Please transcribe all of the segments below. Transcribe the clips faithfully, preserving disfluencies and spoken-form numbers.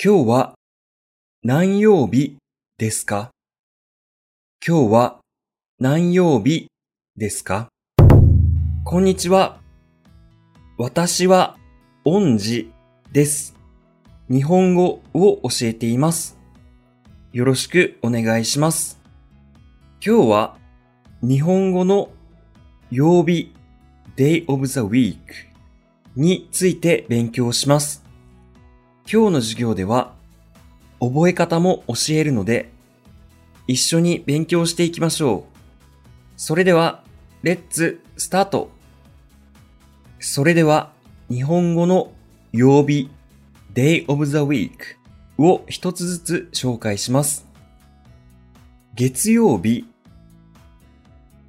今日は何曜日ですか？今日は何曜日ですか？こんにちは。私は恩師です。日本語を教えています。よろしくお願いします。今日は日本語の曜日 Day of the Week について勉強します。今日の授業では覚え方も教えるので一緒に勉強していきましょう。それではレッツスタート。それでは日本語の曜日 Day of the Week を一つずつ紹介します。月曜日、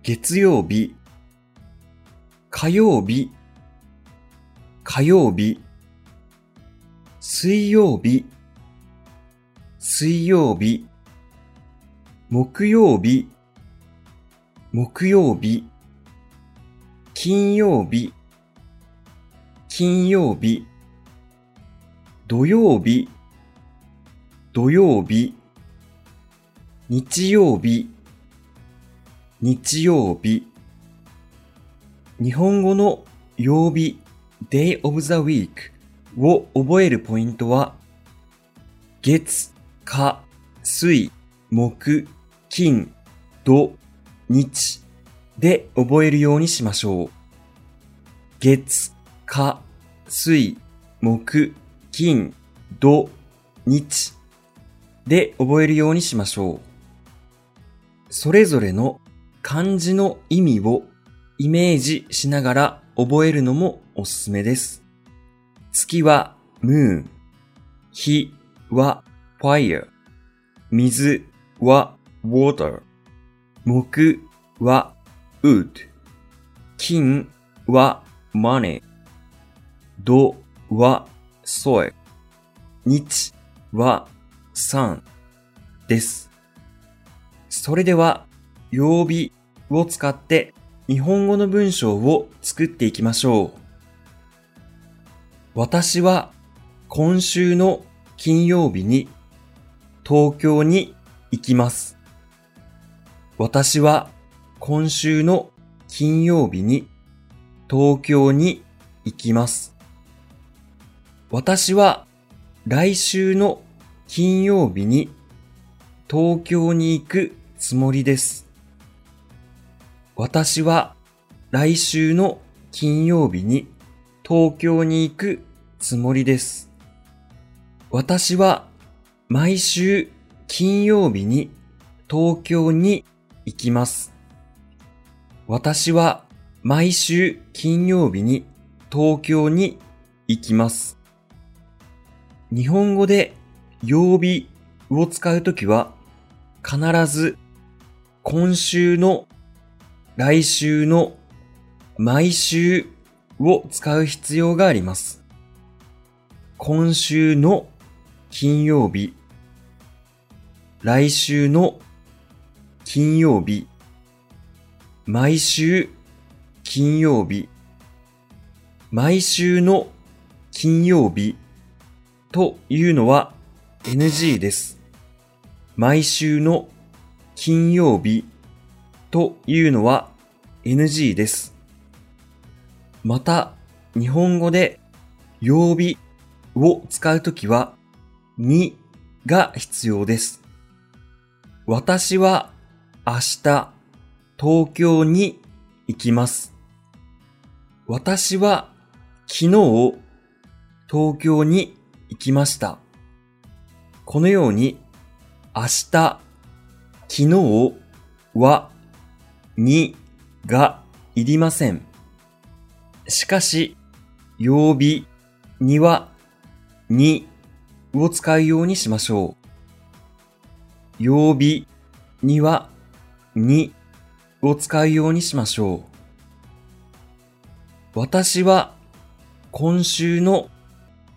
月曜日、火曜日、火曜日、水曜日、水曜日、木曜日、木曜日、金曜日、金曜日、土曜日、土曜日、日曜日、日曜日。日本語の曜日 Day of the Weekを覚えるポイントは、月、火、水、木、金、土、日で覚えるようにしましょう。月、火、水、木、金、土、日で覚えるようにしましょう。それぞれの漢字の意味をイメージしながら覚えるのもおすすめです。月はムーン、火はファイア、水はウォーター、木はウッド、金はマネー、土はソイ、日はサンです。それでは曜日を使って日本語の文章を作っていきましょう。私は今週の金曜日に東京に行きます。私は今週の金曜日に東京に行きます。私は来週の金曜日に東京に行くつもりです。私は来週の金曜日に東京に行くつもりです。私は毎週金曜日に東京に行きます。私は毎週金曜日に東京に行きます。日本語で曜日を使うときは必ず今週の、来週の、毎週を使う必要があります。今週の金曜日、来週の金曜日、毎週金曜日、毎週の金曜日というのは エヌジー です。毎週の金曜日というのは エヌジー です。また、日本語で曜日を使うときはにが必要です。私は明日東京に行きます。私は昨日東京に行きました。このように明日、昨日はにがいりません。しかし、曜日にはにを使うようにしましょう。曜日にはにを使うようにしましょう。私は今週の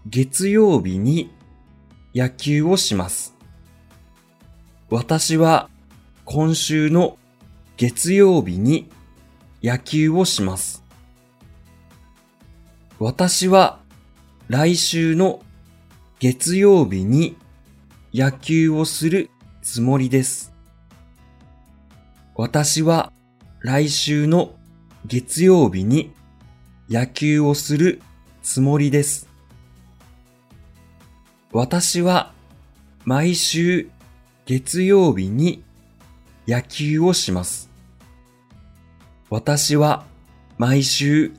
月曜日に野球をします。私は今週の月曜日に野球をします。私は来週の月曜日に野球をするつもりです。私は来週の月曜日に野球をするつもりです。私は毎週月曜日に野球をします。私は毎週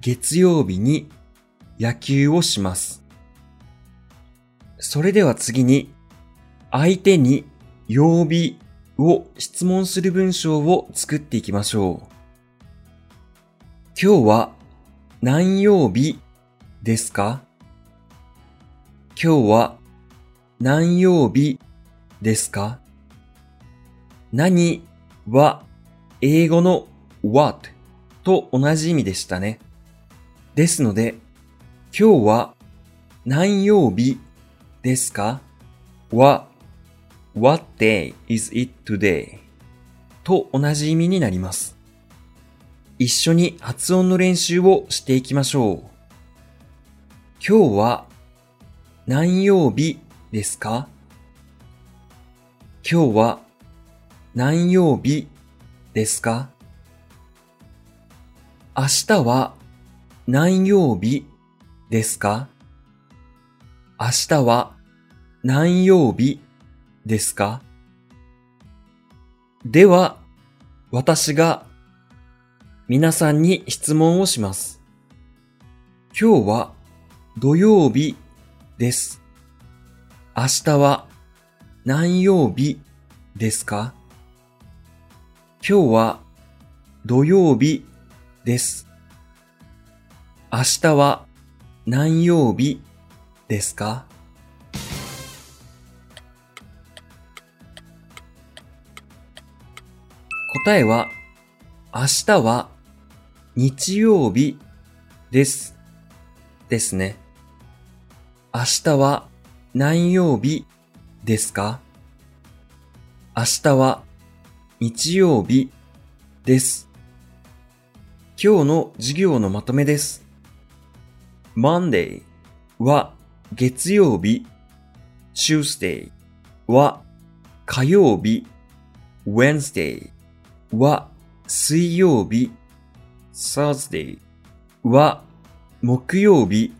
月曜日に野球をします。それでは次に相手に曜日を質問する文章を作っていきましょう。今日は何曜日ですか？今日は何曜日ですか？何は英語の what と同じ意味でしたね。ですので、今日は何曜日ですか？は what day is it today と同じ意味になります。一緒に発音の練習をしていきましょう。今日は何曜日ですか？今日は何曜日ですか？明日は何曜日ですか？明日は何曜日ですか？では、私が皆さんに質問をします。今日は土曜日です。明日は何曜日ですか？今日は土曜日です。明日は何曜日ですか？答えは、明日は日曜日ですですね。明日は何曜日ですか？明日は日曜日です。今日の授業のまとめです。Monday は月曜日、Tuesday は火曜日、Wednesday は水曜日、Thursday は木曜日、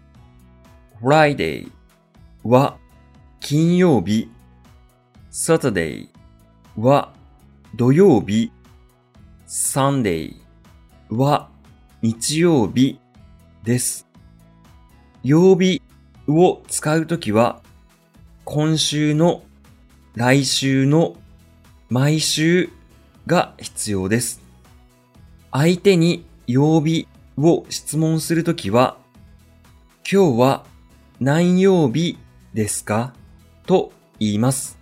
Friday は金曜日、Saturday は土曜日、Sunday は日曜日です。曜日を使うときは、今週の、来週の、毎週が必要です。相手に曜日を質問するときは、今日は何曜日ですか？と言います。